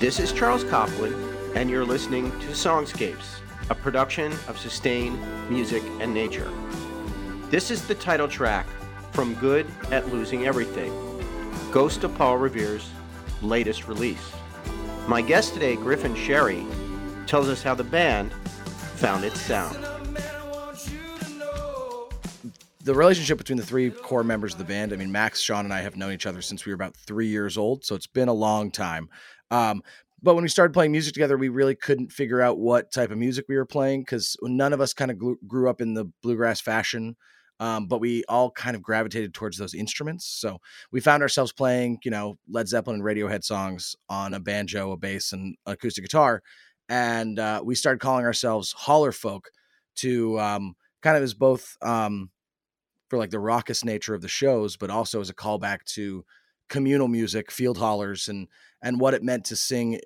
This is Charles Coughlin, and you're listening to Songscapes, a production of Sustained Music and Nature. This is the title track from Good at Losing Everything, Ghost of Paul Revere's latest release. My guest today, Griffin Sherry, tells us how the band found its sound. The relationship between the three core members of the band, I mean, Max, Sean, and I have known each other since we were about 3 years old, so it's been a long time. But when we started playing music together, we really couldn't figure out what type of music we were playing because none of us kind of grew up in the bluegrass fashion, but we all kind of gravitated towards those instruments. So we found ourselves playing, you know, Led Zeppelin and Radiohead songs on a banjo, a bass, and acoustic guitar, and we started calling ourselves Holler Folk to kind of as both... for like the raucous nature of the shows, but also as a callback to communal music, field hollers, and what it meant to sing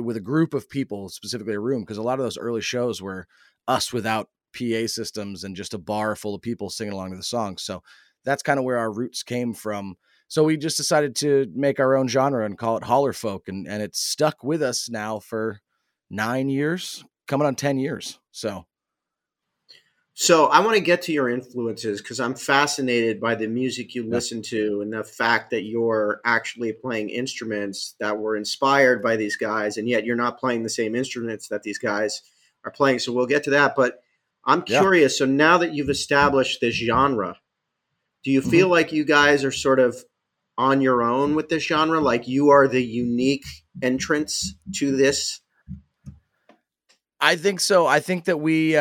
with a group of people, specifically a room. Cause a lot of those early shows were us without PA systems and just a bar full of people singing along to the song. So that's kind of where our roots came from. So we just decided to make our own genre and call it Holler Folk. And it's stuck with us now for 9 years, coming on 10 years. So I want to get to your influences because I'm fascinated by the music you listen to and the fact that you're actually playing instruments that were inspired by these guys, and yet you're not playing the same instruments that these guys are playing. So we'll get to that. But I'm curious. So now that you've established this genre, do you feel like you guys are sort of on your own with this genre? Like you are the unique entrance to this? I think so. I think that we...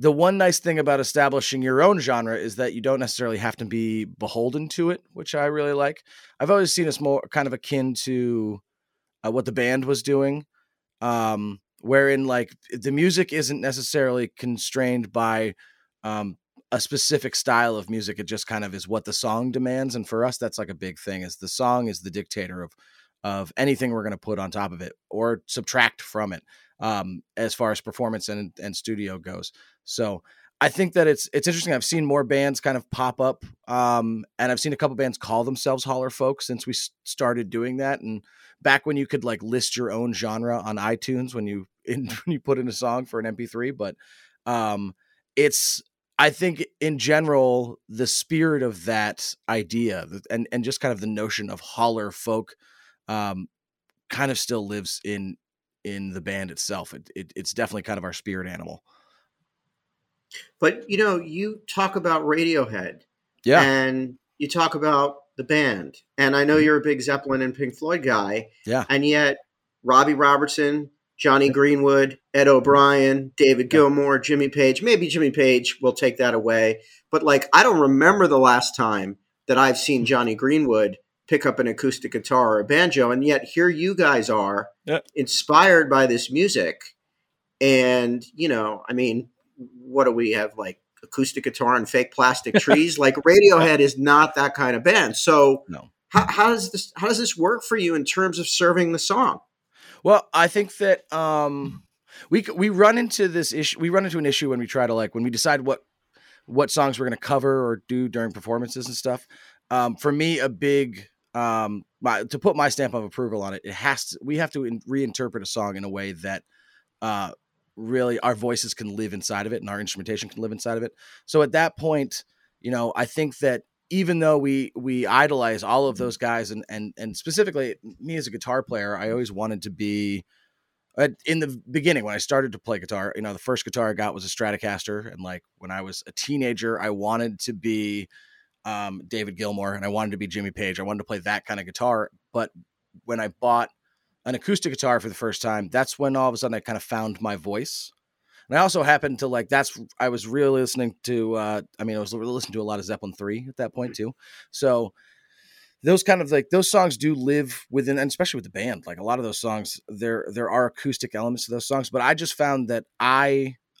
The one nice thing about establishing your own genre is that you don't necessarily have to be beholden to it, which I really like. I've always seen us more kind of akin to what the band was doing, wherein like the music isn't necessarily constrained by a specific style of music. It just kind of is what the song demands. And for us, that's like a big thing is the song is the dictator of anything we're going to put on top of it or subtract from it. As far as performance and studio goes. So I think that it's interesting. I've seen more bands kind of pop up. And I've seen a couple bands call themselves Holler Folk since we started doing that. And back when you could like list your own genre on iTunes, when you put in a song for an MP3, but I think in general, the spirit of that idea and just kind of the notion of Holler Folk kind of still lives in the band itself. It's definitely kind of our spirit animal. But, you know, you talk about Radiohead and you talk about the band, and I know you're a big Zeppelin and Pink Floyd guy. Yeah. And yet Robbie Robertson, Johnny Greenwood, Ed O'Brien, David Gilmour, Jimmy Page will take that away. But like, I don't remember the last time that I've seen Johnny Greenwood pick up an acoustic guitar or a banjo. And yet here you guys are inspired by this music. And, you know, I mean, what do we have? Like acoustic guitar and fake plastic trees? Like Radiohead is not that kind of band. So how does this work for you in terms of serving the song? Well, I think that we run into this issue. We run into an issue when we try to like, when we decide what songs we're going to cover or do during performances and stuff. For me, a big, to put my stamp of approval on it, we have to reinterpret a song in a way that really our voices can live inside of it and our instrumentation can live inside of it. So at that point, you know, I think that even though we idolize all of those guys and specifically me as a guitar player, I always wanted to be in the beginning when I started to play guitar, you know, the first guitar I got was a Stratocaster. And like when I was a teenager, I wanted to be David Gilmour and I wanted to be Jimmy Page. I wanted to play that kind of guitar. But when I bought an acoustic guitar for the first time, that's when all of a sudden I kind of found my voice. And I also happened to like, I was really listening to, I was listening to a lot of Zeppelin 3 at that point too. So those kind of like, those songs do live within, and especially with the band, like a lot of those songs, there are acoustic elements to those songs, but I just found that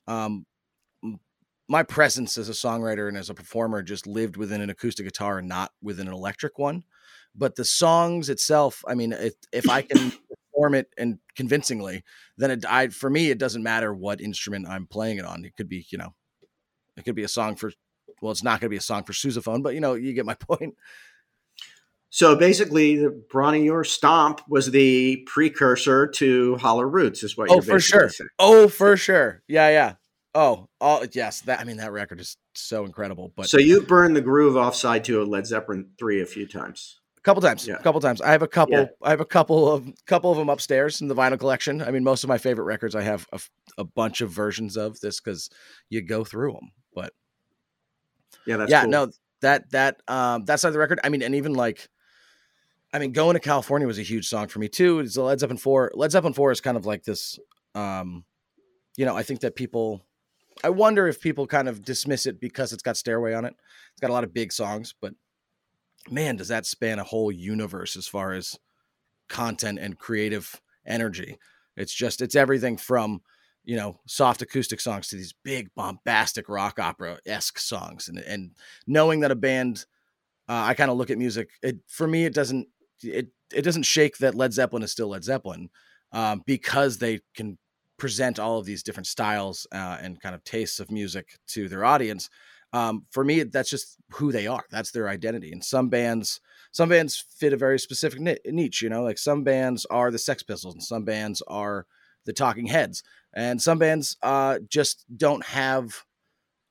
my presence as a songwriter and as a performer just lived within an acoustic guitar and not within an electric one. But the songs itself, I mean, if I can perform it and convincingly, then for me, it doesn't matter what instrument I'm playing it on. It could be, you know, it could be a song for, well, it's not going to be a song for sousaphone, but you know, you get my point. So basically, the Bronnier Stomp was the precursor to Holler Roots, is what you're basically saying. Oh, for sure. Yeah, yeah. Oh, yes. That, I mean, that record is so incredible. But so you burned the groove offside to a Led Zeppelin Three a few times. A couple times. I have a couple. I have a couple of them upstairs in the vinyl collection. I mean, most of my favorite records, I have a bunch of versions of this because you go through them. But yeah, that's cool. That side of the record. I mean, and even like, I mean, Going to California was a huge song for me too. It's the Led Zeppelin Four. Led Zeppelin Four is kind of like this. You know, I think that people. I wonder if people kind of dismiss it because it's got Stairway on it. It's got a lot of big songs, but man, does that span a whole universe as far as content and creative energy. It's just, it's everything from, you know, soft acoustic songs to these big bombastic rock opera-esque songs. And knowing that a band, I kind of look at music, it doesn't shake that Led Zeppelin is still Led Zeppelin because they can present all of these different styles and kind of tastes of music to their audience. For me, that's just who they are. That's their identity. And some bands fit a very specific niche, you know, like some bands are the Sex Pistols and some bands are the Talking Heads. And some bands just don't have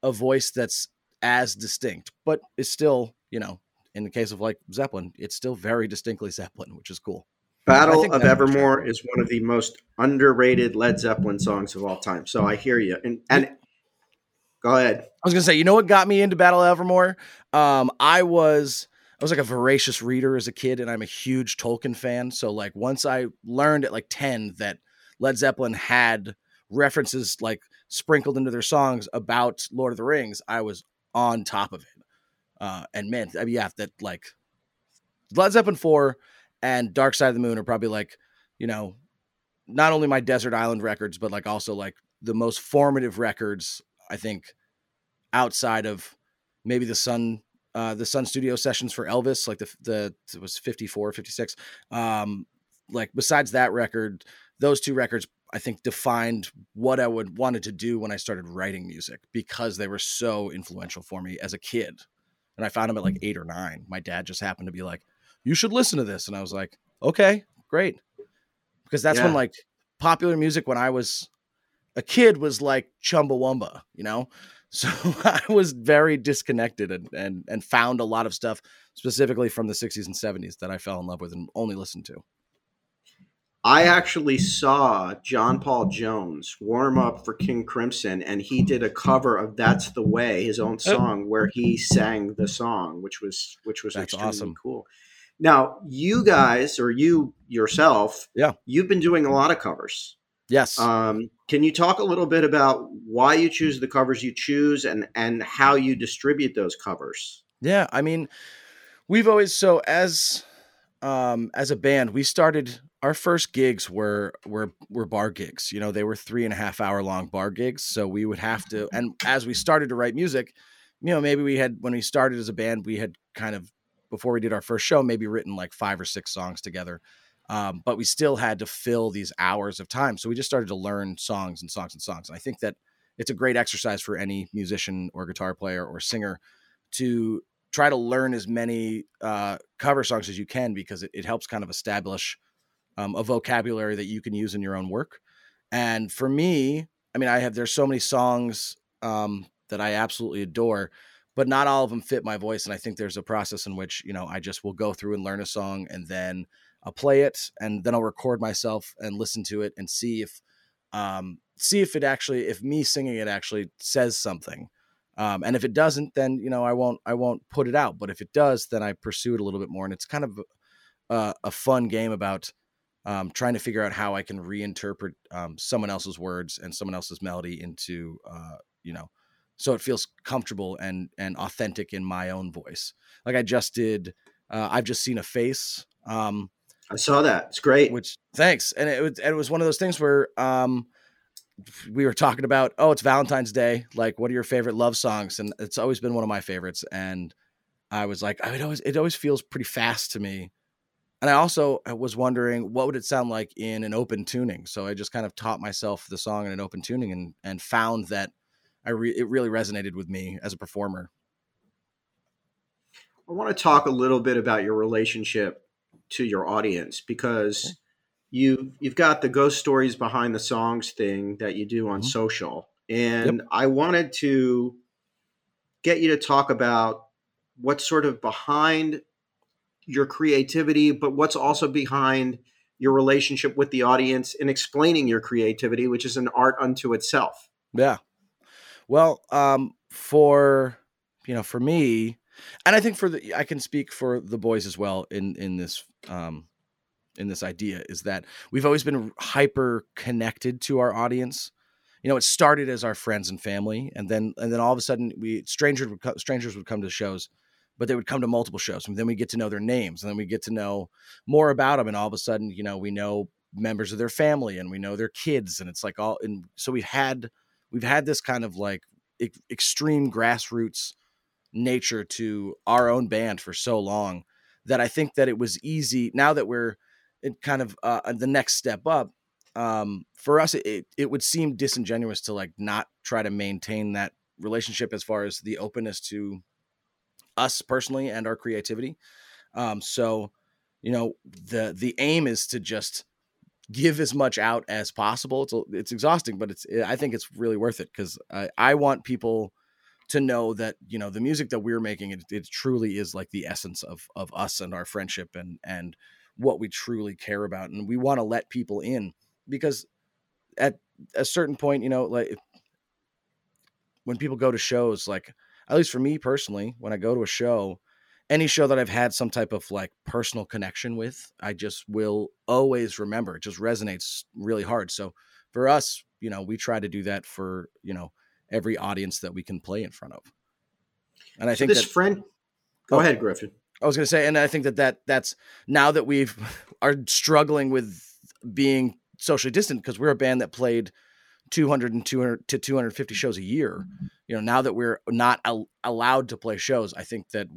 a voice that's as distinct, but it's still, you know, in the case of like Zeppelin, it's still very distinctly Zeppelin, which is cool. Battle of Evermore is one of the most underrated Led Zeppelin songs of all time. So I hear you. And go ahead. I was going to say, you know what got me into Battle of Evermore? I was like a voracious reader as a kid, and I'm a huge Tolkien fan. So like once I learned at like 10 that Led Zeppelin had references like sprinkled into their songs about Lord of the Rings, I was on top of it. And man, I mean, yeah, that like Led Zeppelin 4 and Dark Side of the Moon are probably like, you know, not only my Desert Island records, but like also like the most formative records, I think, outside of maybe the Sun Studio sessions for Elvis, like it was 54, 56. Like besides that record, those two records, I think, defined what I wanted to do when I started writing music because they were so influential for me as a kid. And I found them at like 8 or 9. My dad just happened to be like, you should listen to this. And I was like, okay, great. Because that's when like popular music when I was a kid was like Chumbawamba, you know? So I was very disconnected and found a lot of stuff specifically from the 60s and 70s that I fell in love with and only listened to. I actually saw John Paul Jones warm up for King Crimson, and he did a cover of That's the Way, his own song, where he sang the song, which was extremely awesome. Cool. Now, you guys, or you yourself, you've been doing a lot of covers. Yes. Can you talk a little bit about why you choose the covers you choose and how you distribute those covers? Yeah, I mean, we've always, so as a band, we started, our first gigs were bar gigs. You know, they were 3.5 hour long bar gigs. So we would have to, and as we started to write music, you know, maybe we had, when we started as a band, we had kind of, before we did our first show, maybe written like 5 or 6 songs together. But we still had to fill these hours of time. So we just started to learn songs and songs and songs. And I think that it's a great exercise for any musician or guitar player or singer to try to learn as many cover songs as you can, because it helps kind of establish a vocabulary that you can use in your own work. And for me, I mean, there's so many songs that I absolutely adore, but not all of them fit my voice. And I think there's a process in which, you know, I just will go through and learn a song, and then I'll play it, and then I'll record myself and listen to it and see if me singing it actually says something. And if it doesn't, then, you know, I won't put it out. But if it does, then I pursue it a little bit more. And it's kind of a fun game about trying to figure out how I can reinterpret someone else's words and someone else's melody into, you know, so it feels comfortable and authentic in my own voice. Like I just did, I've just seen a face. I saw that. It's great. Which, thanks. And it was one of those things where we were talking about, oh, it's Valentine's Day. Like, what are your favorite love songs? And it's always been one of my favorites. And I was like, it always feels pretty fast to me. And I also was wondering, what would it sound like in an open tuning? So I just kind of taught myself the song in an open tuning and found that it really resonated with me as a performer. I want to talk a little bit about your relationship to your audience, because okay. you've got the ghost stories behind the songs thing that you do on mm-hmm. social. And yep. I wanted to get you to talk about what's sort of behind your creativity, but what's also behind your relationship with the audience and explaining your creativity, which is an art unto itself. Yeah. Well, for me, and I think I can speak for the boys as well in this idea, is that we've always been hyper connected to our audience. You know, it started as our friends and family, and then all of a sudden strangers would come to shows, but they would come to multiple shows, and then we get to know their names, and then we get to know more about them. And all of a sudden, you know, we know members of their family and we know their kids, and it's like all, and so we've had this kind of like extreme grassroots nature to our own band for so long that I think that it was easy now that we're in kind of the next step up. For us, it would seem disingenuous to like not try to maintain that relationship as far as the openness to us personally and our creativity. So, you know, the aim is to just give as much out as possible. It's exhausting, but I think it's really worth it, because I want people to know that, you know, the music that we're making, it truly is like the essence of us and our friendship and what we truly care about. And we want to let people in, because at a certain point, you know, like when people go to shows, like at least for me personally, when I go to a show, any show that I've had some type of like personal connection with, I just will always remember. It just resonates really hard. So for us, you know, we try to do that for, you know, every audience that we can play in front of. And I think this friend, go ahead, Griffin. I was going to say, and I think that's now that are struggling with being socially distant, because we're a band that played 200 to 250 shows a year. You know, now that we're not allowed to play shows, I think that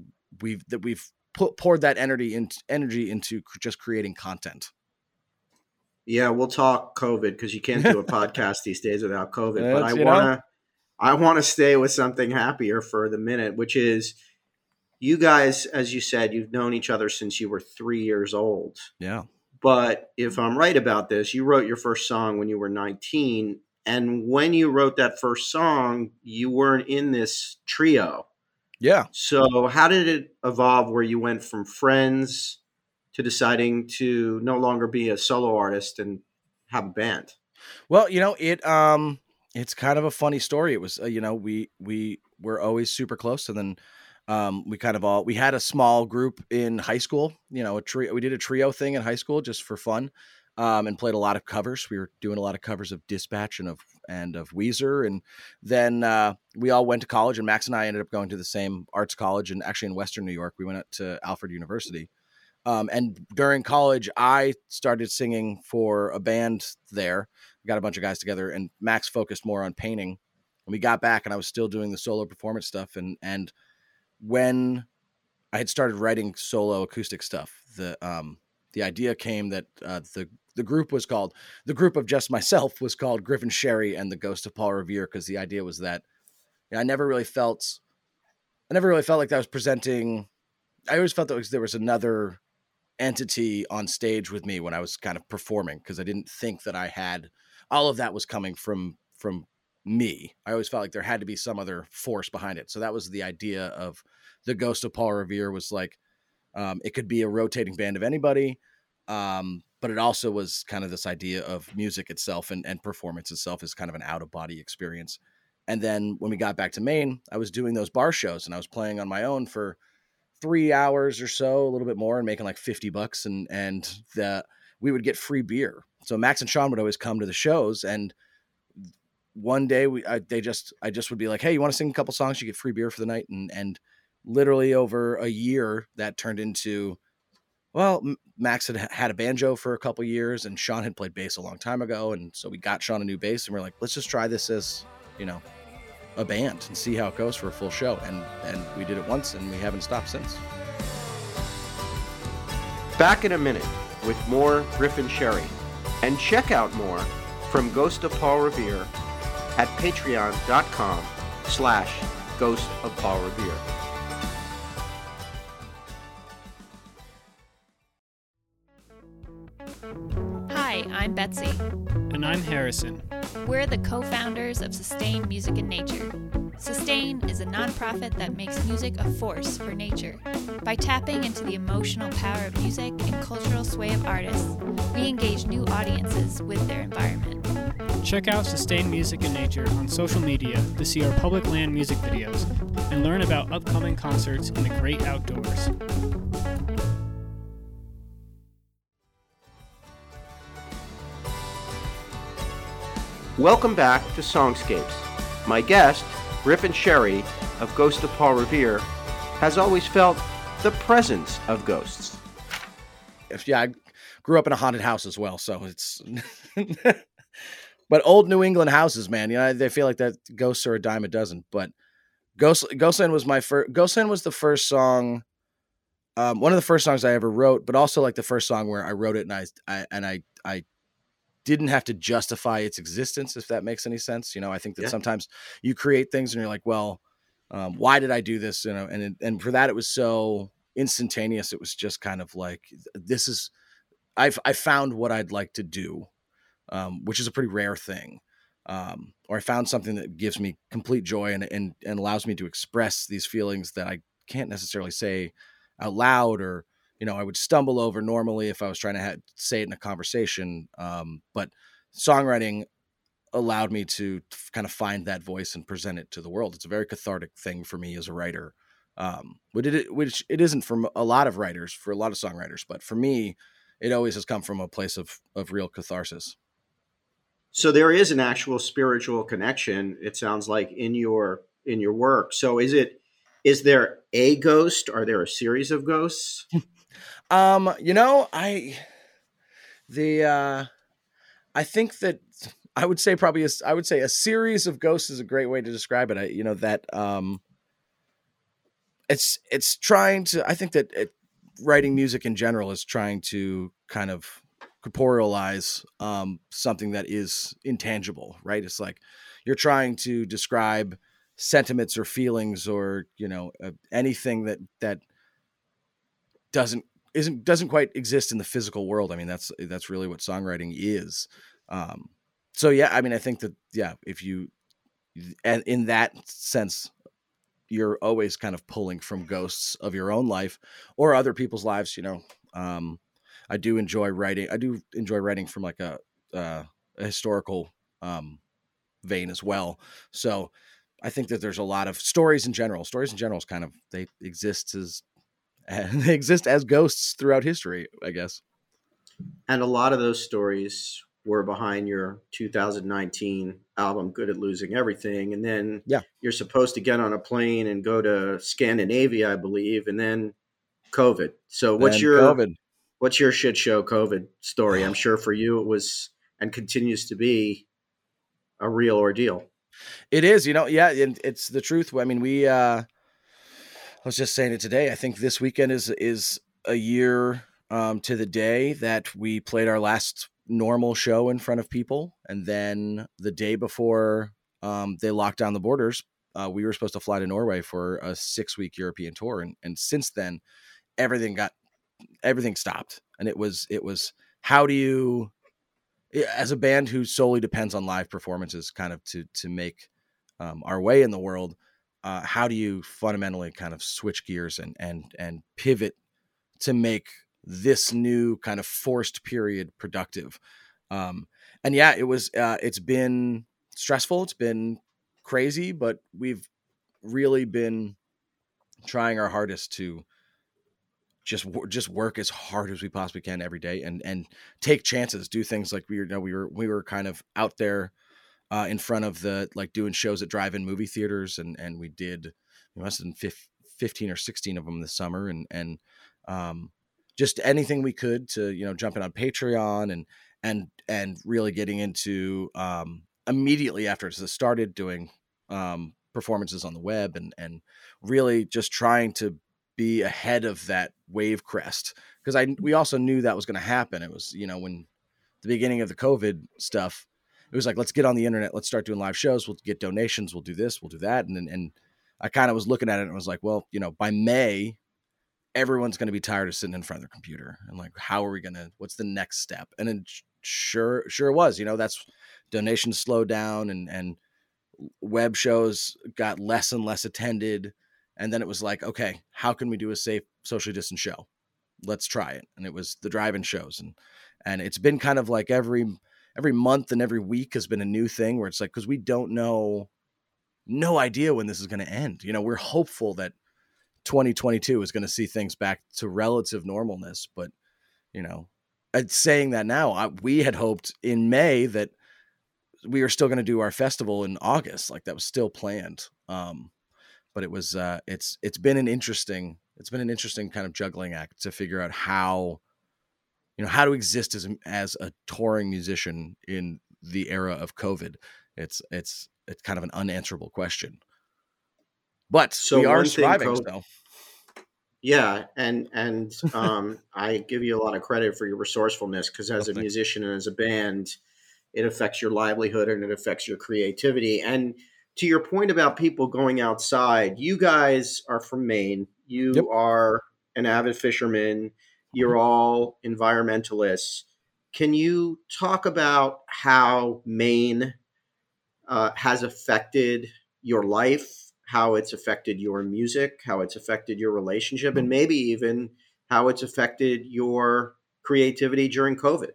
we've poured that energy into just creating content. Yeah, we'll talk COVID, because you can't do a podcast these days without COVID. But I want to stay with something happier for the minute, which is you guys, as you said, you've known each other since you were 3 years old. Yeah. But if I'm right about this, you wrote your first song when you were 19. And when you wrote that first song, you weren't in this trio. Yeah. So how did it evolve where you went from friends to deciding to no longer be a solo artist and have a band? Well, you know, it's kind of a funny story. It was, you know, we were always super close. And then we had a small group in high school, you know, we did a trio thing in high school just for fun, and played a lot of covers. We were doing a lot of covers of Dispatch and of Weezer. And then, we all went to college, and Max and I ended up going to the same arts college, and actually in Western New York, we went up to Alfred University. And during college, I started singing for a band there. We got a bunch of guys together, and Max focused more on painting. And we got back, and I was still doing the solo performance stuff. And when I had started writing solo acoustic stuff, the idea came that the group of just myself was called Griffin Sherry and the Ghost of Paul Revere, because the idea was that I never really felt like that was presenting. I always felt that there was another entity on stage with me when I was kind of performing, because I didn't think that I had all of that was coming from me. I always felt like there had to be some other force behind it. So that was the idea of the Ghost of Paul Revere, was like, it could be a rotating band of anybody. But it also was kind of this idea of music itself and performance itself is kind of an out of body experience. And then when we got back to Maine, I was doing those bar shows, and I was playing on my own for 3 hours or so, a little bit more, and making like $50, and we would get free beer. So Max and Sean would always come to the shows, and one day I just would be like, hey, you want to sing a couple songs? You get free beer for the night. And literally over a year that turned into, well, Max had a banjo for a couple years, and Sean had played bass a long time ago. And so we got Sean a new bass, and we're like, let's just try this as, you know, a band and see how it goes for a full show. And we did it once, and we haven't stopped since. Back in a minute with more Griffin Sherry, and check out more from Ghost of Paul Revere at patreon.com/Ghost of Paul Revere. I'm Betsy. And I'm Harrison. We're the co-founders of Sustained Music and Nature. Sustain is a nonprofit that makes music a force for nature. By tapping into the emotional power of music and cultural sway of artists, we engage new audiences with their environment. Check out Sustain Music and Nature on social media to see our public land music videos and learn about upcoming concerts in the great outdoors. Welcome back to Songscapes. My guest, Griffin Sherry of Ghost of Paul Revere, has always felt the presence of ghosts. Yeah, I grew up in a haunted house as well, so it's... But old New England houses, man, you know, they feel like that ghosts are a dime a dozen. But Ghostland was my first... Ghostland was the first song, one of the first songs I ever wrote, but also like the first song where I wrote it and I didn't have to justify its existence, if that makes any sense. You know, I think that sometimes you create things and you're like, well, why did I do this? You know, and for that, it was so instantaneous. It was just kind of like, this is, I found what I'd like to do, which is a pretty rare thing. Or I found something that gives me complete joy and allows me to express these feelings that I can't necessarily say out loud, or, you know, I would stumble over normally if I was trying to say it in a conversation. But songwriting allowed me to kind of find that voice and present it to the world. It's a very cathartic thing for me as a writer, which it isn't for a lot of writers, for a lot of songwriters. But for me, it always has come from a place of real catharsis. So there is an actual spiritual connection, it sounds like, in your work. So is there a ghost? Are there a series of ghosts? I think that I would say a series of ghosts is a great way to describe it. It's trying to, I think that writing music in general is trying to kind of corporealize, something that is intangible, right? It's like, you're trying to describe sentiments or feelings or, you know, anything that doesn't quite exist in the physical world. I mean, that's really what songwriting is. I think that, if you, and in that sense, you're always kind of pulling from ghosts of your own life or other people's lives, you know. I do enjoy writing from like a historical vein as well. So I think that there's a lot of stories in general is kind of, they exist as ghosts throughout history, I guess. And a lot of those stories were behind your 2019 album, Good at Losing Everything. And then you're supposed to get on a plane and go to Scandinavia, I believe. And then COVID. So what's your shit show COVID story? I'm sure for you it was, and continues to be, a real ordeal. It is, you know. Yeah. And it's the truth. I mean, I was just saying it today. I think this weekend is a year to the day that we played our last normal show in front of people. And then the day before they locked down the borders, we were supposed to fly to Norway for a 6-week European tour. And since then, everything stopped. And it was, how do you, as a band who solely depends on live performances kind of to make our way in the world, how do you fundamentally kind of switch gears and pivot to make this new kind of forced period productive? It's been stressful. It's been crazy, but we've really been trying our hardest to just work as hard as we possibly can every day and take chances, do things like we were kind of out there. In front of doing shows at drive-in movie theaters. And we did, we must have done 15 or 16 of them this summer. And just anything we could to, you know, jumping on Patreon and really getting into, immediately after it started, doing performances on the web and really just trying to be ahead of that wave crest. Cause we also knew that was going to happen. It was, you know, when the beginning of the COVID stuff, it was like, let's get on the internet. Let's start doing live shows. We'll get donations. We'll do this. We'll do that. And I kind of was looking at it and was like, well, you know, by May, everyone's going to be tired of sitting in front of their computer. And like, how are we going to, what's the next step? And then sure was. You know, that's donations slowed down and web shows got less and less attended. And then it was like, okay, how can we do a safe, socially distant show? Let's try it. And it was the drive-in shows. And it's been kind of like every month and every week has been a new thing where it's like, because we don't know, no idea when this is going to end. You know, we're hopeful that 2022 is going to see things back to relative normalness. But, you know, saying that now, we had hoped in May that we were still going to do our festival in August. Like that was still planned. But it was, it's been an interesting kind of juggling act to figure out how, you know, how to exist as a touring musician in the era of COVID. It's kind of an unanswerable question, but so we are striving though. Yeah. And, I give you a lot of credit for your resourcefulness, because as a musician and as a band, it affects your livelihood and it affects your creativity. And to your point about people going outside, you guys are from Maine. You Yep. are an avid fisherman. You're all environmentalists. Can you talk about how Maine has affected your life, how it's affected your music, how it's affected your relationship, and maybe even how it's affected your creativity during COVID?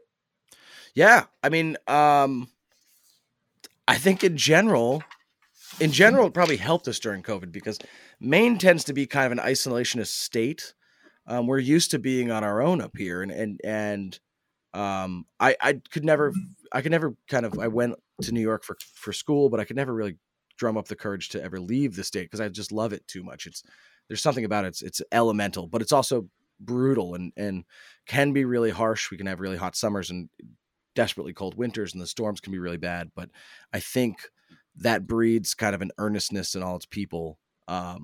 Yeah. I mean, I think in general, it probably helped us during COVID, because Maine tends to be kind of an isolationist state. We're used to being on our own up here. And I went to New York for school, but I could never really drum up the courage to ever leave the state, 'cause I just love it too much. There's something about it. It's elemental, but it's also brutal and can be really harsh. We can have really hot summers and desperately cold winters, and the storms can be really bad. But I think that breeds kind of an earnestness in all its people, that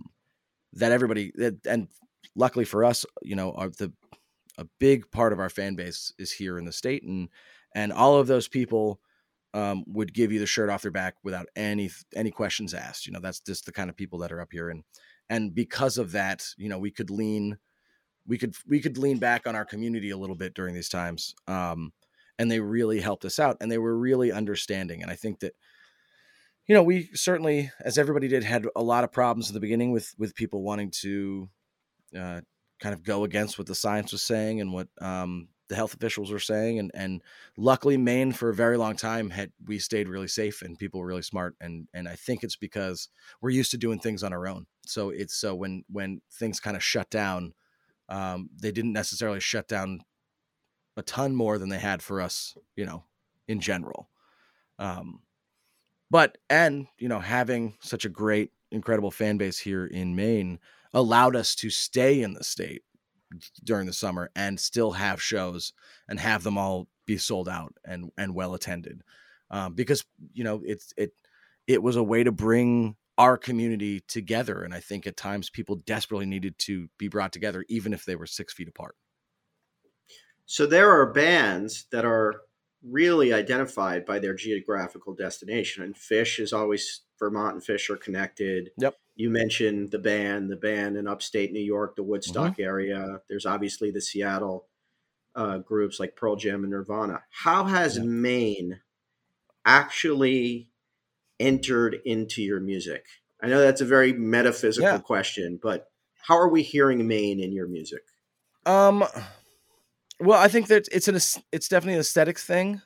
everybody, and luckily for us, you know, a big part of our fan base is here in the state, and all of those people would give you the shirt off their back without any questions asked. You know, that's just the kind of people that are up here. And because of that, you know, we could lean back on our community a little bit during these times. And they really helped us out, and they were really understanding. And I think that, you know, we certainly, as everybody did, had a lot of problems in the beginning with people wanting to kind of go against what the science was saying and what the health officials were saying. And luckily Maine for a very long time we stayed really safe, and people were really smart. And I think it's because we're used to doing things on our own. So when things kind of shut down, they didn't necessarily shut down a ton more than they had for us, you know, in general. But you know, having such a great, incredible fan base here in Maine allowed us to stay in the state during the summer and still have shows and have them all be sold out and well attended. Because, you know, it was a way to bring our community together. And I think at times people desperately needed to be brought together, even if they were 6 feet apart. So there are bands that are really identified by their geographical destination, and Fish is always, Vermont and Fish are connected. Yep. You mentioned the band in upstate New York, the Woodstock mm-hmm. area. There's obviously the Seattle groups like Pearl Jam and Nirvana. How has yeah. Maine actually entered into your music? I know that's a very metaphysical yeah. question, but how are we hearing Maine in your music? Well, I think that it's definitely an aesthetics thing.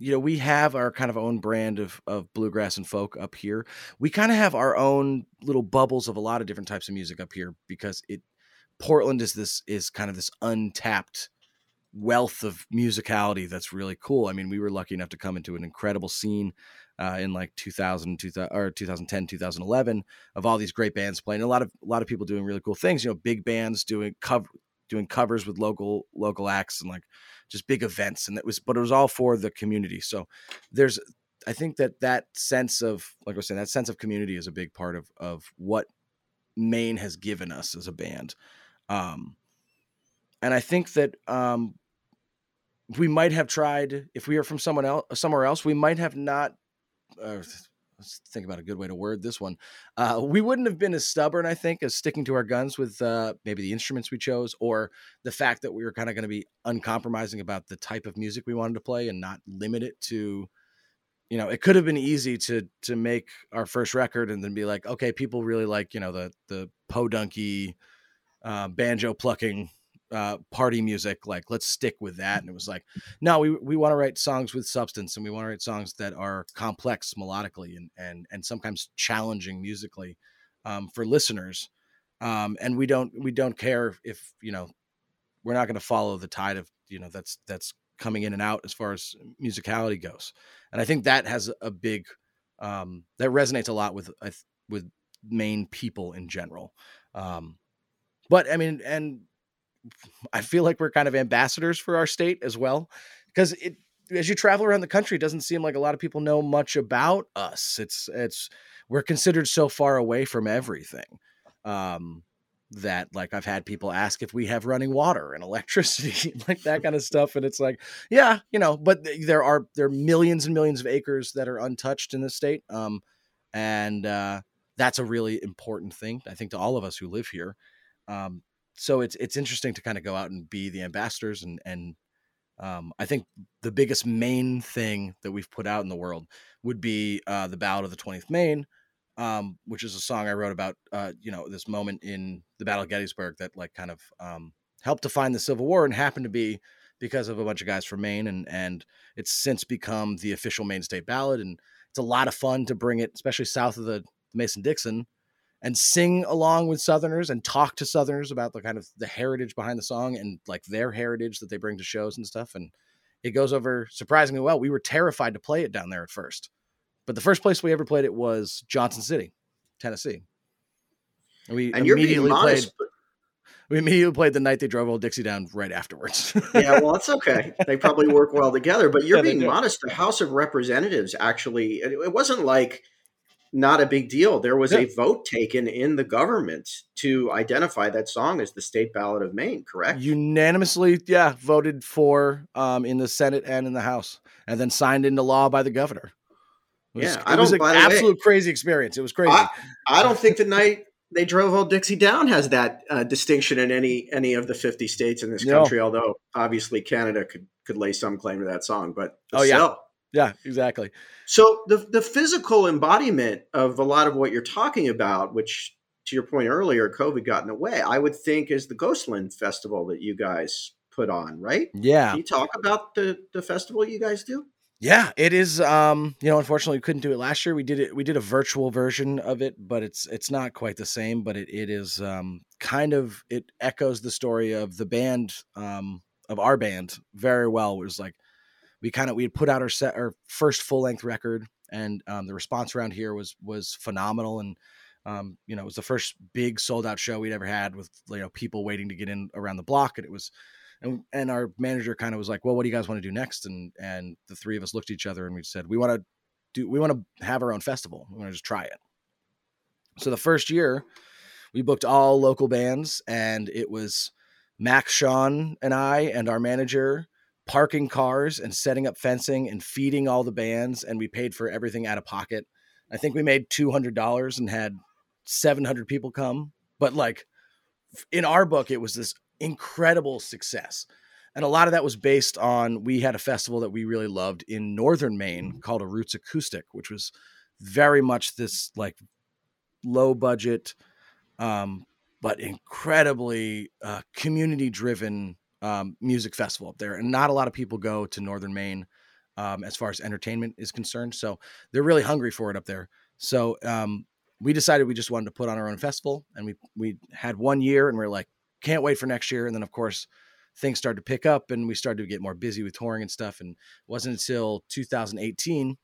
You know, we have our kind of own brand of bluegrass and folk up here. We kind of have our own little bubbles of a lot of different types of music up here, because Portland is kind of this untapped wealth of musicality that's really cool. I mean, we were lucky enough to come into an incredible scene in like 2010, 2011 of all these great bands playing. A lot of people doing really cool things. You know, big bands doing covers with local acts and like just big events. And it was all for the community. So I think that sense of, like I was saying, that sense of community is a big part of what Maine has given us as a band. And I think that we might have tried, if we were from somewhere else, we might have not, let's think about a good way to word this one. We wouldn't have been as stubborn, I think, as sticking to our guns with maybe the instruments we chose, or the fact that we were kind of going to be uncompromising about the type of music we wanted to play and not limit it to, you know, it could have been easy to make our first record and then be like, okay, people really like, you know, the podunky banjo plucking party music, like let's stick with that. And it was like, no, we want to write songs with substance, and we want to write songs that are complex melodically and sometimes challenging musically for listeners. And we don't care if, you know, we're not going to follow the tide of, you know, that's coming in and out as far as musicality goes. And I think that has a big, that resonates a lot with Maine people in general. But I mean, and I feel like we're kind of ambassadors for our state as well, because it, as you travel around the country, it doesn't seem like a lot of people know much about us. We're considered so far away from everything that, like, I've had people ask if we have running water and electricity, like that kind of stuff. And it's like, yeah, you know, but there are millions and millions of acres that are untouched in this state. And that's a really important thing, I think, to all of us who live here. So it's interesting to kind of go out and be the ambassadors. And I think the biggest Maine thing that we've put out in the world would be the Ballad of the 20th Maine, which is a song I wrote about, you know, this moment in the Battle of Gettysburg that, like, kind of helped define the Civil War, and happened to be because of a bunch of guys from Maine. And it's since become the official Maine state ballad. And it's a lot of fun to bring it, especially south of the Mason-Dixon, and sing along with Southerners and talk to Southerners about the kind of the heritage behind the song and, like, their heritage that they bring to shows and stuff. And it goes over surprisingly well. We were terrified to play it down there at first, but the first place we ever played it was Johnson City, Tennessee. And we immediately played The Night They Drove Old Dixie Down right afterwards. Yeah, well, that's okay. They probably work well together, but you're being modest. The House of Representatives, actually, it wasn't like, not a big deal. There was a vote taken in the government to identify that song as the state ballad of Maine, correct? Unanimously, yeah, voted for in the Senate and in the House, and then signed into law by the governor. It was an absolute crazy experience. It was crazy. I don't think The Night They Drove Old Dixie Down has that distinction in any of the 50 states in this country, although obviously Canada could lay some claim to that song. But yeah, exactly. So the physical embodiment of a lot of what you're talking about, which, to your point earlier, COVID got in the way, I would think, is the Ghostland Festival that you guys put on, right? Yeah. Can you talk about the festival you guys do? Yeah, it is. You know, unfortunately, we couldn't do it last year. We did a virtual version of it, but it's not quite the same. But it is kind of, it echoes the story of the band, of our band, very well. It was like, we had put out our first full length record, and the response around here was phenomenal. And, you know, it was the first big sold out show we'd ever had, with, you know, people waiting to get in around the block. And it was, and our manager kind of was like, well, what do you guys want to do next? And the three of us looked at each other and we said, we want to have our own festival. We want to just try it. So the first year we booked all local bands, and it was Max, Sean, and I, and our manager, parking cars and setting up fencing and feeding all the bands. And we paid for everything out of pocket. I think we made $200 and had 700 people come, but, like, in our book, it was this incredible success. And a lot of that was based on, we had a festival that we really loved in Northern Maine called A Roots Acoustic, which was very much this, like, low budget, but incredibly community driven music festival up there. And not a lot of people go to Northern Maine as far as entertainment is concerned. So they're really hungry for it up there. So we decided we just wanted to put on our own festival, and we had one year, and we're like, can't wait for next year. And then, of course, things started to pick up, and we started to get more busy with touring and stuff. And it wasn't until 2018,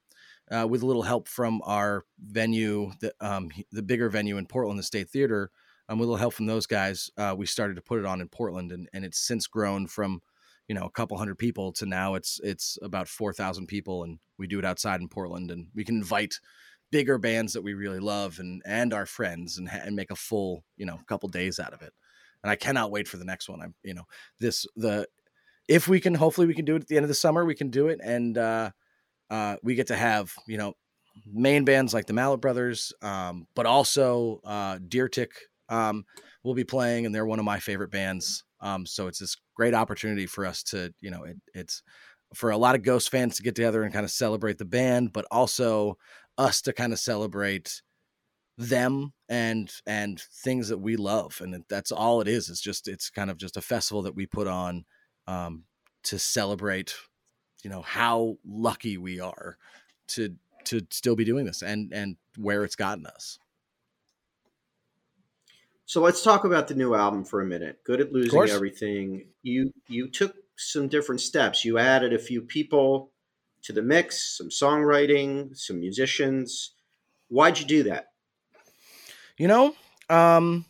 with a little help from our venue, the bigger venue in Portland, the State Theater, with a little help from those guys, we started to put it on in Portland, and it's since grown from, you know, a couple hundred people to now it's about 4,000 people, and we do it outside in Portland, and we can invite bigger bands that we really love and our friends and make a full, you know, couple days out of it. And I cannot wait for the next one. If we can, hopefully we can do it at the end of the summer, we can do it. And we get to have, you know, Main bands like the Mallet Brothers, but also Deer Tick will be playing, and they're one of my favorite bands. So it's this great opportunity for us to, you know, it's for a lot of Ghost fans to get together and kind of celebrate the band, but also us to kind of celebrate them and things that we love. And that's all it is. It's just, it's kind of just a festival that we put on to celebrate, you know, how lucky we are to still be doing this and where it's gotten us. So let's talk about the new album for a minute. Good at Losing Everything. You took some different steps. You added a few people to the mix, some songwriting, some musicians. Why'd you do that? You know, I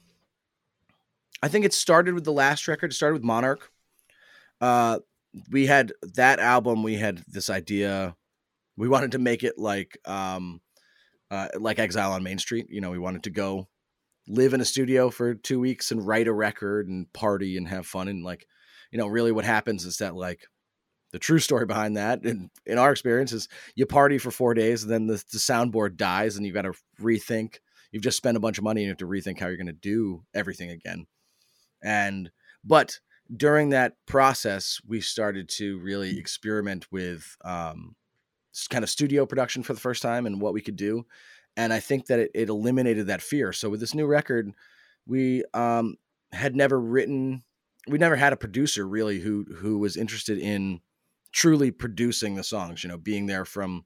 think it started with the last record. It started with Monarch. We had that album. We had this idea. We wanted to make it like Exile on Main Street. You know, we wanted to go live in a studio for 2 weeks and write a record and party and have fun. And like, you know, really what happens is that like the true story behind that, and in our experience, is you party for 4 days and then the soundboard dies and you've got to rethink. You've just spent a bunch of money and you have to rethink how you're going to do everything again. But during that process, we started to really experiment with kind of studio production for the first time and what we could do. And I think that it eliminated that fear. So with this new record, we we never had a producer really who was interested in truly producing the songs, you know, being there from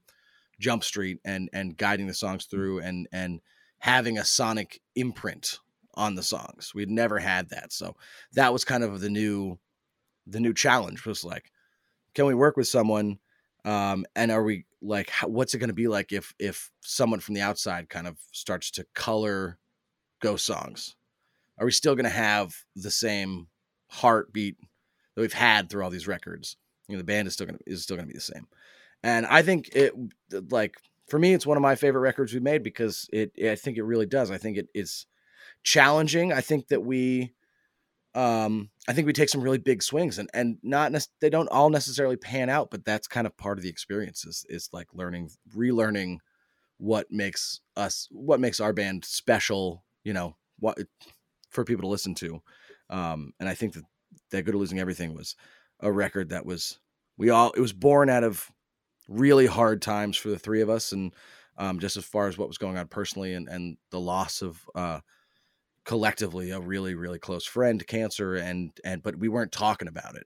Jump Street and guiding the songs through and having a sonic imprint on the songs. We'd never had that. So that was kind of the new challenge, was like, can we work with someone? And are we like, what's it going to be like if someone from the outside kind of starts to color Ghost songs? Are we still going to have the same heartbeat that we've had through all these records? You know, the band is still going to be the same. And I think it, like, for me, it's one of my favorite records we made because I think it really does. I think it is challenging. I think that we take some really big swings and they don't all necessarily pan out, but that's kind of part of the experience is like relearning what makes our band special, you know, what for people to listen to. And I think that Good at Losing Everything was a record that it was born out of really hard times for the three of us. And just as far as what was going on personally and the loss of collectively a really, really close friend to cancer. But we weren't talking about it.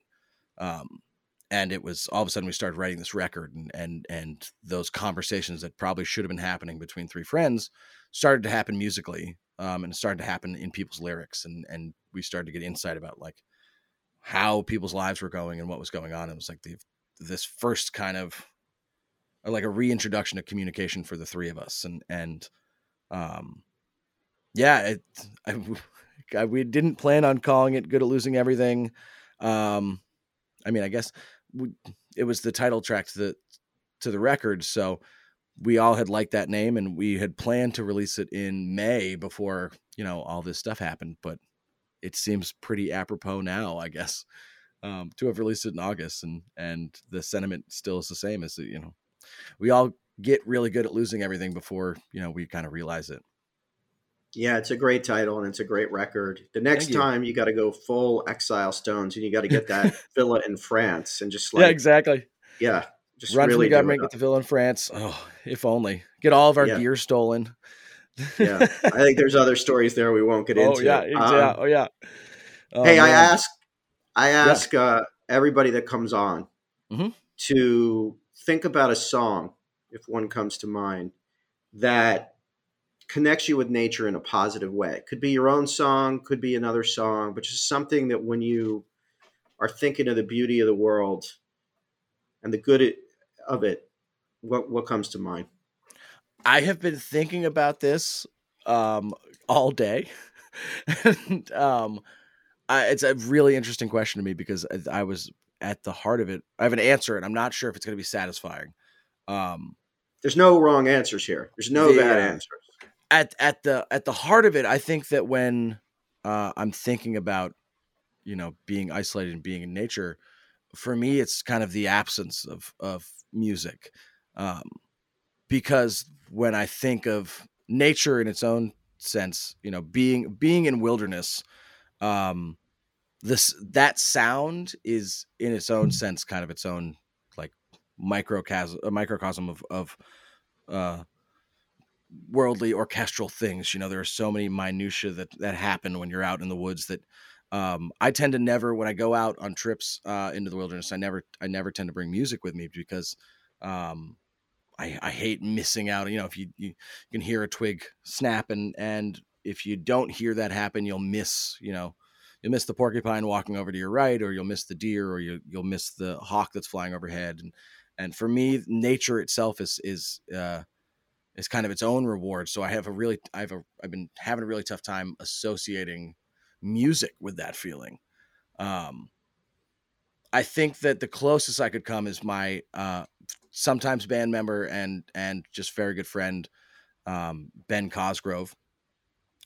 And it was all of a sudden we started writing this record and those conversations that probably should have been happening between three friends started to happen musically. And it started to happen in people's lyrics. And we started to get insight about like how people's lives were going and what was going on. It was like this first kind of like a reintroduction of communication for the three of us. We didn't plan on calling it Good at Losing Everything. I mean, I guess it was the title track to the record. So we all had liked that name and we had planned to release it in May before, you know, all this stuff happened, but it seems pretty apropos now, I guess, to have released it in August and the sentiment still is the same as, you know, we all get really good at losing everything before, you know, we kind of realize it. Yeah, it's a great title and it's a great record. The next time you got to go full Exile Stones and you got to get that villa in France and just like, yeah, exactly. Yeah. Just run really from the government, get the villa in France. Oh, if only. Get all of our gear stolen. Yeah. I think there's other stories there we won't get into. Yeah. Oh, yeah. Oh, hey, man. I ask everybody that comes on to think about a song, if one comes to mind, that connects you with nature in a positive way. It could be your own song, could be another song, but just something that when you are thinking of the beauty of the world and the good of it, what comes to mind? I have been thinking about this all day. And it's a really interesting question to me because I was at the heart of it. I have an answer and I'm not sure if it's going to be satisfying. There's no wrong answers here. There's no bad answers. At the heart of it, I think that when I'm thinking about, you know, being isolated and being in nature, for me, it's kind of the absence of music. because when I think of nature in its own sense, you know, being in wilderness, that sound is in its own sense kind of its own like microcosm of worldly orchestral things. You know, there are so many minutiae that happen when you're out in the woods that I tend to never, when I go out on trips into the wilderness, I never tend to bring music with me because I hate missing out. You know, if you can hear a twig snap and if you don't hear that happen, you'll miss the porcupine walking over to your right, or you'll miss the deer, or you'll miss the hawk that's flying overhead. And for me, nature itself is kind of its own reward. So I've been having a really tough time associating music with that feeling. I think that the closest I could come is my sometimes band member and just very good friend, Ben Cosgrove,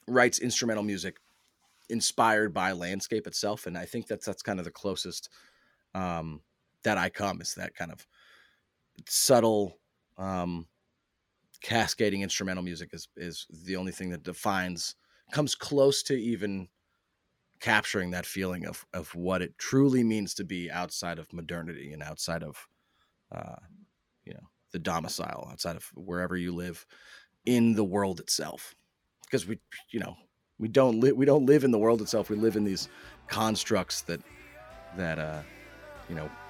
writes instrumental music inspired by landscape itself. And I think that's kind of the closest that I come, is that kind of subtle cascading instrumental music is the only thing that comes close to even capturing that feeling of what it truly means to be outside of modernity and outside of, the domicile, outside of wherever you live, in the world itself. Because we don't live in the world itself. We live in these constructs that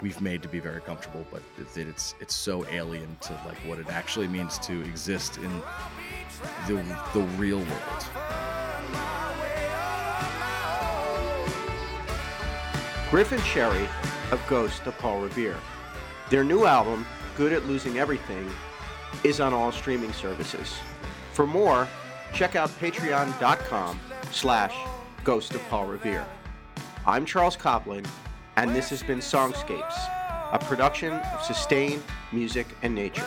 we've made to be very comfortable, but it's so alien to like what it actually means to exist in the real world. Griffin Sherry of Ghost of Paul Revere. Their new album, Good at Losing Everything, is on all streaming services. For more, check out patreon.com/Ghost of Paul Revere. I'm Charles Coughlin, and this has been Songscapes, a production of Sustained Music and Nature.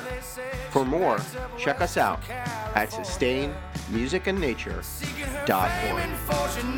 For more, check us out at sustainedmusicandnature.org.